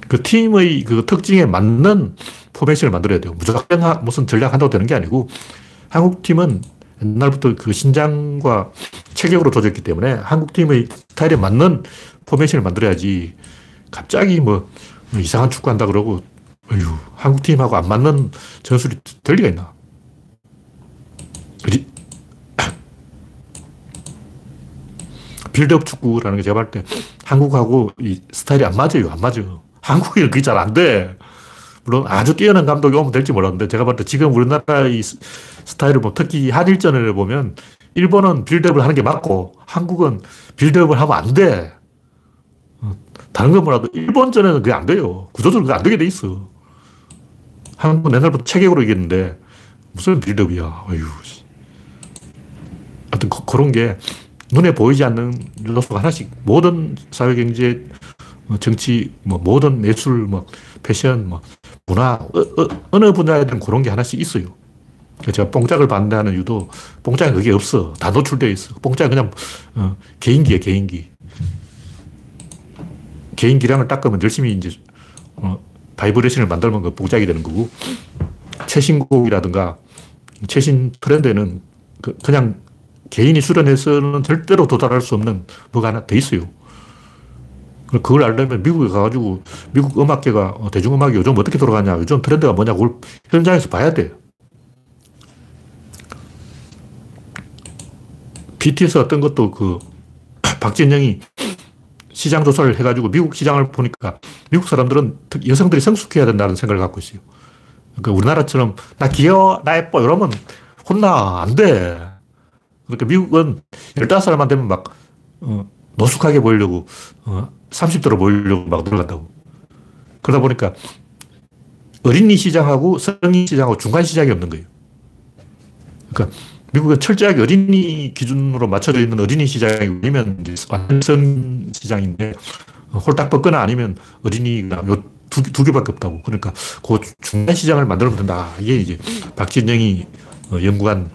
그 팀의 그 특징에 맞는 포메이션을 만들어야 돼요. 무조건 무슨 전략한다고 되는 게 아니고, 한국 팀은 옛날부터 그 신장과 체격으로 조졌기 때문에 한국 팀의 스타일에 맞는 포메이션을 만들어야지, 갑자기 뭐 이상한 축구한다 그러고, 어휴, 한국 팀하고 안 맞는 전술이 될 리가 있나. 빌드업 축구라는 게 제가 볼 때 한국하고 이 스타일이 안 맞아요. 안 맞아요. 한국인은 그게 잘 안 돼. 물론 아주 뛰어난 감독이 오면 될지 몰랐는데 제가 봤을 때 지금 우리나라의 스타일을 보면 특히 한일전을 보면 일본은 빌드업을 하는 게 맞고 한국은 빌드업을 하면 안 돼. 다른 건 몰라도 일본전에는 그게 안 돼요. 구조적으로 그게 안 되게 돼 있어. 한국은 옛날부터 체격으로 이겼는데 무슨 빌드업이야. 어휴. 하여튼 그런 게 눈에 보이지 않는 요소가 하나씩 모든 사회경제, 정치, 모든 예술, 패션, 문화, 어느 분야에든 그런 게 하나씩 있어요. 제가 뽕짝을 반대하는 이유도 뽕짝에 그게 없어. 다 노출되어 있어. 뽕짝은 그냥 개인기예요, 개인기. 개인기량을 닦으면 열심히 이제 바이브레이션을 만들면 그 뽕짝이 되는 거고, 최신곡이라든가 최신 트렌드에는 그냥 개인이 수련해서는 절대로 도달할 수 없는 뭐가 하나 돼 있어요. 그걸 알려면 미국에 가가지고 미국 음악계가 대중음악이 요즘 어떻게 돌아가냐, 요즘 트렌드가 뭐냐, 그걸 현장에서 봐야 돼요. BTS 어떤 것도 그 박진영이 시장 조사를 해가지고 미국 시장을 보니까 미국 사람들은 여성들이 성숙해야 된다는 생각을 갖고 있어요. 그러니까 우리나라처럼 나 귀여워, 나 예뻐 이러면 혼나, 안 돼. 그러니까 미국은 15살만 되면 막 노숙하게 보이려고 30대로 보이려고 막 들어간다고. 그러다 보니까 어린이 시장하고 성인 시장하고 중간 시장이 없는 거예요. 그러니까 미국은 철저하게 어린이 기준으로 맞춰져 있는 어린이 시장이고, 아니면 완전 성인 시장인데 홀딱 벗거나 아니면 어린이가 두 개밖에 없다고. 그러니까 그 중간 시장을 만들면 된다. 이게 이제 박진영이 연구한,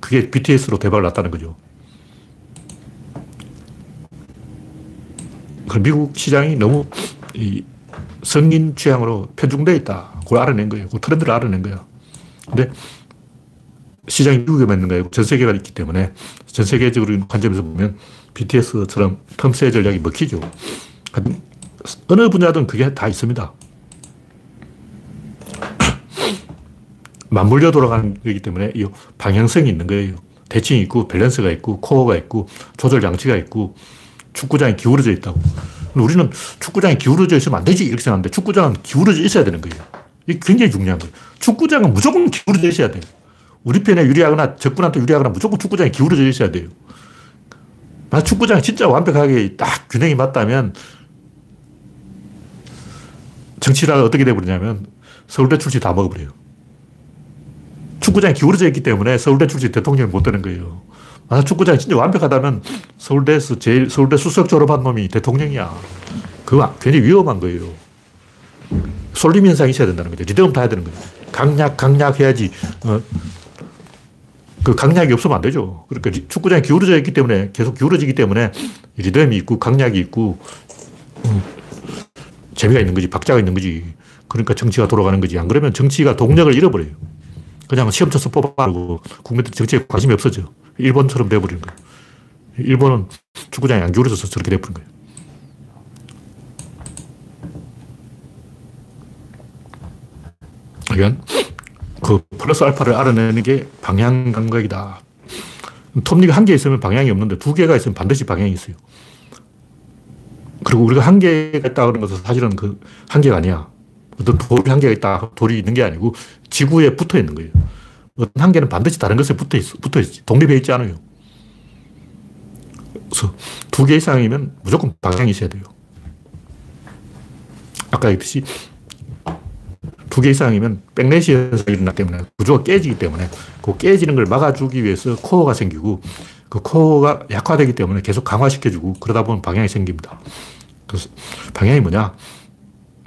그게 BTS로 대박을 났다는 거죠. 그럼 미국 시장이 너무 이 성인 취향으로 편중되어 있다. 그걸 알아낸 거예요. 그 트렌드를 알아낸 거예요. 근데 시장이 미국에 맞는 거예요. 전 세계가 있기 때문에 전 세계적인 관점에서 보면 BTS처럼 틈새 전략이 먹히죠. 어느 분야든 그게 다 있습니다. 맞물려 돌아가는 거기 때문에 이 방향성이 있는 거예요. 대칭이 있고, 밸런스가 있고, 코어가 있고, 조절 장치가 있고, 축구장이 기울어져 있다고. 우리는 축구장이 기울어져 있으면 안 되지 이렇게 생각하는데, 축구장은 기울어져 있어야 되는 거예요. 이게 굉장히 중요한 거예요. 축구장은 무조건 기울어져 있어야 돼요. 우리 편에 유리하거나 적군한테 유리하거나 무조건 축구장이 기울어져 있어야 돼요. 만약 축구장이 진짜 완벽하게 딱 균형이 맞다면 정치라가 어떻게 돼버리냐면 서울대 출신 다 먹어버려요. 축구장이 기울어져 있기 때문에 서울대 출신 대통령이 못 되는 거예요. 만약 축구장이 진짜 완벽하다면 서울대에서 제일, 서울대 수석 졸업한 놈이 대통령이야. 그거 괜히 위험한 거예요. 쏠림 현상이 있어야 된다는 거죠. 리듬 타야 되는 거예요. 강약 해야지. 그 강약이 없으면 안 되죠. 그러니까 축구장이 기울어져 있기 때문에, 계속 기울어지기 때문에 리듬이 있고 강약이 있고 재미가 있는 거지, 박자가 있는 거지. 그러니까 정치가 돌아가는 거지. 안 그러면 정치가 동력을 잃어버려요. 그냥 시험 쳐서 뽑아버리고 국민들 정치에 관심이 없어져. 일본처럼 돼버리는 거예요. 일본은 축구장이 안 기울어져서 저렇게 돼버린 거예요. 그러니까 그 플러스 알파를 알아내는 게 방향 감각이다. 톱니가 한 개 있으면 방향이 없는데 두 개가 있으면 반드시 방향이 있어요. 그리고 우리가 한 개가 있다고 하는 것은 사실은 그 한 개가 아니야. 어떤 돌이 한 개가 있다, 돌이 있는 게 아니고 지구에 붙어 있는 거예요. 어떤 한 개는 반드시 다른 것에 붙어 있지. 독립해 있지 않아요. 그래서 두 개 이상이면 무조건 방향이 있어야 돼요. 아까 얘기했듯이 두 개 이상이면 백래시 현상이 일어나기 때문에, 구조가 깨지기 때문에, 그 깨지는 걸 막아주기 위해서 코어가 생기고, 그 코어가 약화되기 때문에 계속 강화시켜주고, 그러다 보면 방향이 생깁니다. 그래서 방향이 뭐냐?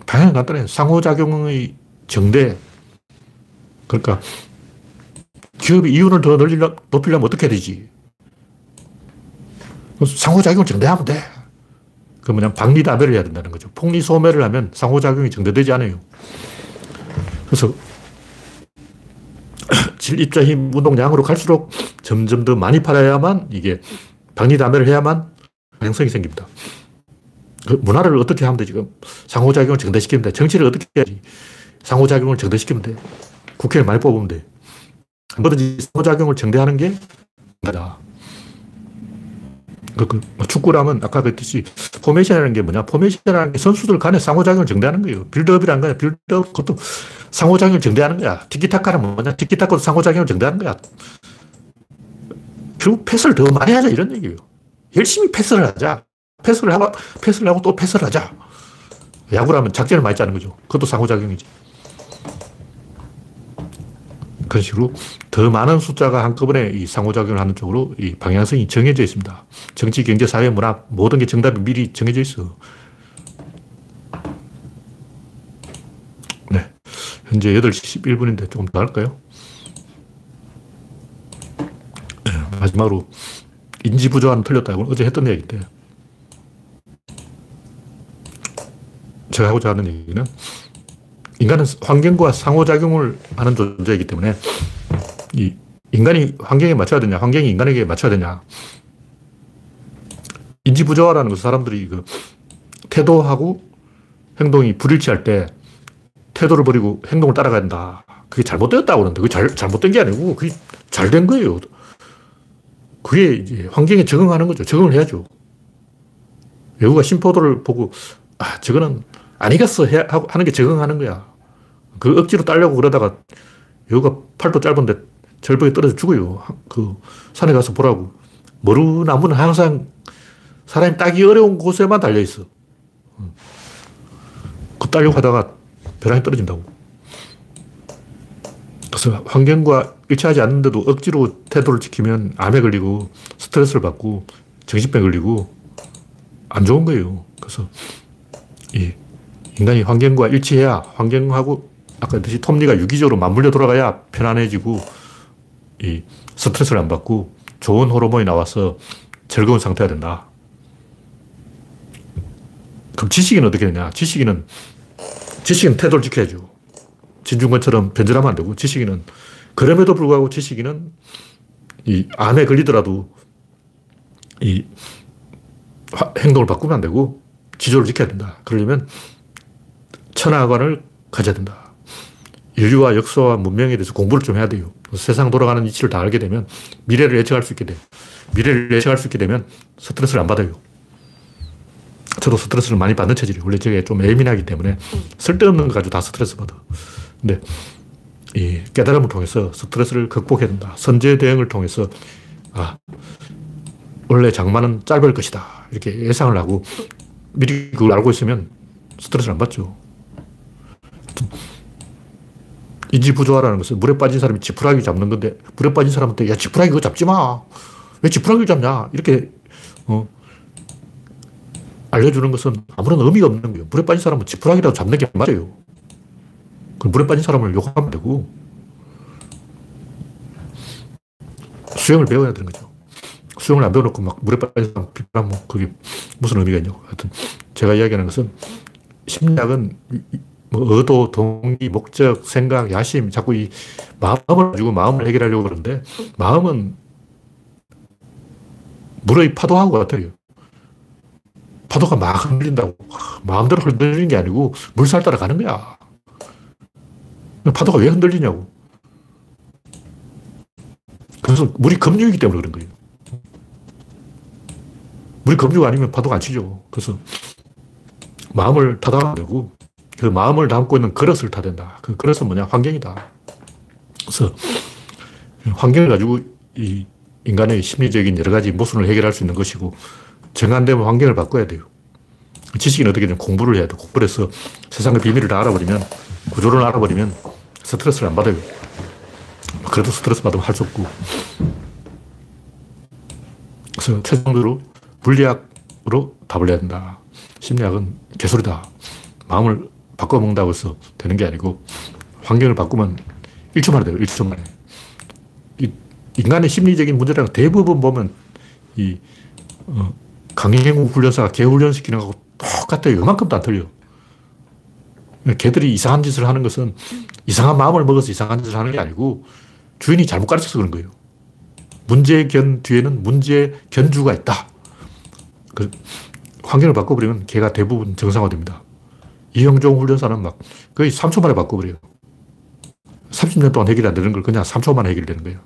방향은 간단해요. 상호작용의 정대. 그러니까 기업이 이윤을 더 높이려면 어떻게 해야 되지? 상호작용을 정대하면 돼. 그럼 그냥 박리다매를 해야 된다는 거죠. 폭리소매를 하면 상호작용이 정대되지 않아요. 그래서 질, 입자, 힘, 운동, 양으로 갈수록 점점 더 많이 팔아야만, 이게 박리다매를 해야만 가능성이 생깁니다. 문화를 어떻게 하면 돼? 지금 상호작용을 정대시키면 돼. 정치를 어떻게 해야지? 상호작용을 정대시키면 돼. 국회를 많이 뽑으면 돼. 뭐든지 상호작용을 정대하는 게 문제다. 축구라면 아까 그랬듯이 포메이션이라는 게 뭐냐. 포메이션이라는 게 선수들 간의 상호작용을 정대하는 거예요. 빌드업이라는 거야. 빌드업 그것도 상호작용을 정대하는 거야. 티키타카는 뭐냐. 티키타카도 상호작용을 정대하는 거야. 결국 패스를 더 많이 하자 이런 얘기예요. 열심히 패스를 하자. 패스를 하고 또 패스를 하자. 야구라면 작전을 많이 짜는 거죠. 그것도 상호작용이지. 그런 식으로 더 많은 숫자가 한꺼번에 이 상호작용을 하는 쪽으로 이 방향성이 정해져 있습니다. 정치, 경제, 사회, 문화 모든 게 정답이 미리 정해져 있어. 네, 현재 8시 11분인데 조금 더 할까요? 네, 마지막으로 인지부조화는 틀렸다고 어제 했던 얘기인데 제가 하고자 하는 얘기는 인간은 환경과 상호작용을 하는 존재이기 때문에 이 인간이 환경에 맞춰야 되냐, 환경이 인간에게 맞춰야 되냐. 인지부조화라는 것은 사람들이 그 태도하고 행동이 불일치할 때 태도를 버리고 행동을 따라가야 된다. 그게 잘못되었다고 그러는데 그게 잘못된 게 아니고 그게 잘된 거예요. 그게 이제 환경에 적응하는 거죠. 적응을 해야죠. 여우가 심포도를 보고 아, 저거는 아니겠어 하는 게 적응하는 거야. 그 억지로 따려고 그러다가 여기가 팔도 짧은데 절벽에 떨어져 죽어요. 그 산에 가서 보라고. 머루나무는 항상 사람이 따기 어려운 곳에만 달려있어. 그 따려고 하다가 벼랑이 떨어진다고. 그래서 환경과 일치하지 않는데도 억지로 태도를 지키면 암에 걸리고 스트레스를 받고 정신병 걸리고 안 좋은 거예요. 그래서 이 인간이 환경과 일치해야 환경하고 아까 했듯이 톱니가 유기적으로 맞물려 돌아가야 편안해지고 이 스트레스를 안 받고 좋은 호르몬이 나와서 즐거운 상태가 된다. 그럼 지식인은 어떻게 되냐? 지식인은 태도를 지켜야죠. 진중권처럼 변질하면 안 되고 지식인은 그럼에도 불구하고 지식인은 이 암에 걸리더라도 이 행동을 바꾸면 안 되고 지조를 지켜야 된다. 그러려면 천하관을 가져야 된다. 인류와 역사와 문명에 대해서 공부를 좀 해야 돼요. 세상 돌아가는 이치를 다 알게 되면 미래를 예측할 수 있게 돼요. 미래를 예측할 수 있게 되면 스트레스를 안 받아요. 저도 스트레스를 많이 받는 체질이에요. 원래 제가 좀 예민하기 때문에 쓸데없는 거 가지고 다 스트레스 받아. 근데 이 깨달음을 통해서 스트레스를 극복해야 된다. 선제 대응을 통해서 아, 원래 장마는 짧을 것이다. 이렇게 예상을 하고 미리 그걸 알고 있으면 스트레스를 안 받죠. 인지부조화라는 것은 물에 빠진 사람이 지푸라기 잡는 건데 물에 빠진 사람한테 야 지푸라기 그거 잡지 마. 왜 지푸라기를 잡냐. 이렇게 알려주는 것은 아무런 의미가 없는 거예요. 물에 빠진 사람은 지푸라기라도 잡는 게 맞아요. 그럼 물에 빠진 사람을 욕하면 되고 수영을 배워야 되는 거죠. 수영을 안 배워놓고 막 물에 빠진 사람 비판하면 그게 무슨 의미가 있냐고. 하여튼 제가 이야기하는 것은 심리학은 뭐 의도, 동기, 목적, 생각, 야심 자꾸 이 마음을 가지고 마음을 해결하려고 그러는데 마음은 물의 파도하고 같아요. 파도가 막 흔들린다고 마음대로 흔들리는 게 아니고 물살 따라가는 거야. 파도가 왜 흔들리냐고. 그래서 물이 급류이기 때문에 그런 거예요. 물이 급류가 아니면 파도가 안 치죠. 그래서 마음을 타다 되고 그 마음을 담고 있는 그릇을 타야 된다. 그 그릇은 뭐냐? 환경이다. 그래서 환경을 가지고 이 인간의 심리적인 여러 가지 모순을 해결할 수 있는 것이고 정한되면 환경을 바꿔야 돼요. 지식인은 어떻게든 공부를 해야 돼요. 공부를 해서 세상의 비밀을 다 알아버리면 구조를 알아버리면 스트레스를 안 받아요. 그래도 스트레스 받으면 할 수 없고. 그래서 최종적으로 물리학으로 답을 내야 된다. 심리학은 개소리다. 마음을 바꿔먹는다고 해서 되는 게 아니고 환경을 바꾸면 1초 만에 돼요. 1초 만에. 인간의 심리적인 문제라는 대부분 보면 이 강행국 훈련사가 개 훈련시키는 거하고 똑같아요. 이만큼도 안 틀려. 개들이 이상한 짓을 하는 것은 이상한 마음을 먹어서 이상한 짓을 하는 게 아니고 주인이 잘못 가르쳐서 그런 거예요. 문제의 견 뒤에는 문제의 견주가 있다. 그 환경을 바꿔버리면 개가 대부분 정상화됩니다. 이형종 훈련사는 막 거의 3초 만에 바꿔버려요. 30년 동안 해결이 안 되는 걸 그냥 3초 만에 해결되는 거예요.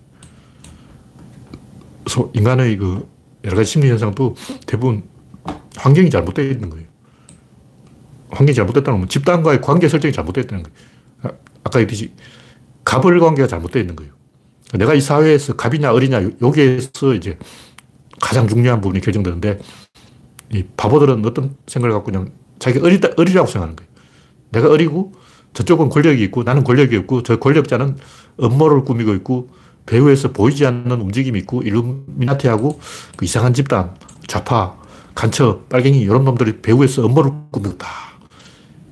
그래서 인간의 그 여러 가지 심리현상도 대부분 환경이 잘못되어 있는 거예요. 환경이 잘못됐다는 건 집단과의 관계 설정이 잘못됐다는 거예요. 아까 얘기했듯이 갑을 관계가 잘못되어 있는 거예요. 내가 이 사회에서 갑이냐 을이냐 여기에서 이제 가장 중요한 부분이 결정되는데, 이 바보들은 어떤 생각을 갖고 있냐면 자기가 을이라고 생각하는 거예요. 내가 을이고 저쪽은 권력이 있고 나는 권력이 없고 저 권력자는 음모를 꾸미고 있고 배후에서 보이지 않는 움직임이 있고 일루미나티하고 그 이상한 집단, 좌파, 간첩, 빨갱이 이런 놈들이 배후에서 음모를 꾸민다.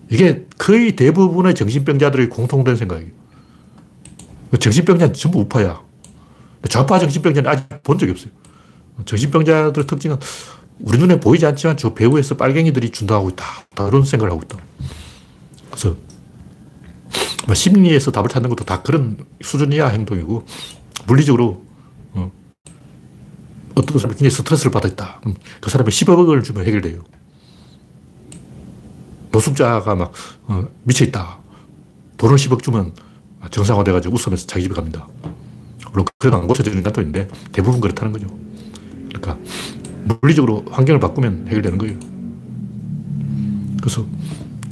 이게 거의 대부분의 정신병자들의 공통된 생각이에요. 정신병자는 전부 우파야. 좌파 정신병자는 아직 본 적이 없어요. 정신병자들의 특징은 우리 눈에 보이지 않지만 저 배후에서 빨갱이들이 준다고 하고 있다. 그런 생각을 하고 있다. 그래서 심리에서 답을 찾는 것도 다 그런 수준이야 행동이고, 물리적으로 어떤 사람이 굉장히 스트레스를 받았다. 그 사람이 10억 원을 주면 해결돼요. 노숙자가 막 미쳐있다. 돈을 10억 주면 정상화돼가지고 웃으면서 자기 집에 갑니다. 물론 그건 안 고쳐지는 것들인데 대부분 그렇다는 거죠. 그러니까 물리적으로 환경을 바꾸면 해결되는 거예요. 그래서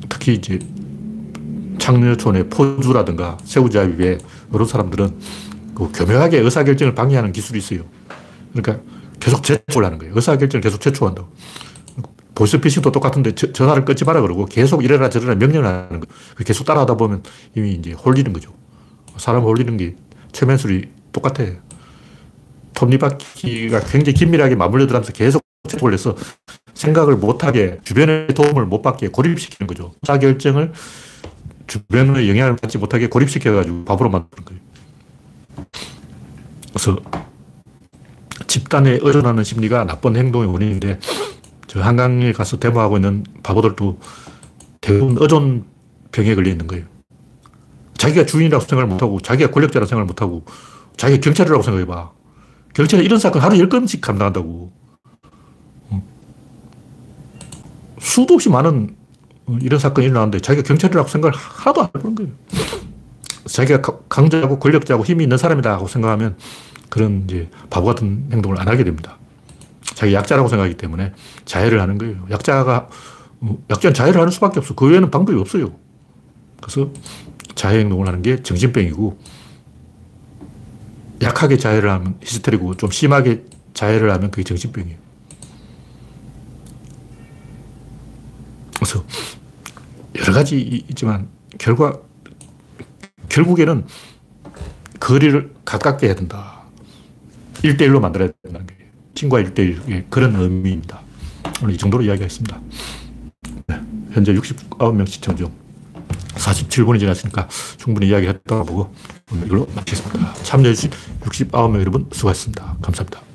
특히 이제 창녀촌의 포주라든가 새우잡이에 이런 사람들은 그 교묘하게 의사결정을 방해하는 기술이 있어요. 그러니까 계속 제초를 하는 거예요. 의사결정을 계속 제초한다고. 보이스피싱도 똑같은데 전화를 끊지 마라 그러고 계속 이래라 저래라 명령을 하는 거예요. 계속 따라하다 보면 이미 이제 홀리는 거죠. 사람 홀리는 게 최면술이 똑같아. 톱니바퀴가 굉장히 긴밀하게 맞물려 들어가면서 계속 제초를 해서 생각을 못하게, 주변의 도움을 못 받게 고립시키는 거죠. 의사결정을 주변의 영향을 받지 못하게 고립시켜가지고 바보로 만드는 거예요. 그래서 집단에 의존하는 심리가 나쁜 행동의 원인인데, 저 한강에 가서 데모하고 있는 바보들도 대부분 의존병에 걸려 있는 거예요. 자기가 주인이라고 생각을 못하고, 자기가 권력자라고 생각을 못하고, 자기가 경찰이라고 생각해봐. 경찰이 이런 사건 하루 10건씩 감당한다고. 수도 없이 많은 이런 사건이 일어나는데 자기가 경찰이라고 생각을 하나도 안 해보는 거예요. 자기가 강자고 권력자고 힘이 있는 사람이다 하고 생각하면 그런 이제 바보 같은 행동을 안 하게 됩니다. 자기가 약자라고 생각하기 때문에 자해를 하는 거예요. 약자는 자해를 하는 수밖에 없어. 그 외에는 방법이 없어요. 그래서 자해 행동을 하는 게 정신병이고, 약하게 자해를 하면 히스테리고, 좀 심하게 자해를 하면 그게 정신병이에요. 그래서 여러 가지 있지만 결국에는 거리를 가깝게 해야 된다. 1:1로 만들어야 된다는 게 친구와 1:1의 그런 의미입니다. 오늘 이 정도로 이야기하겠습니다. 네, 현재 69명 시청 중 47분이 지났으니까 충분히 이야기했다고 보고 오늘 이걸로 마치겠습니다. 참여해주신 69명 여러분 수고하셨습니다. 감사합니다.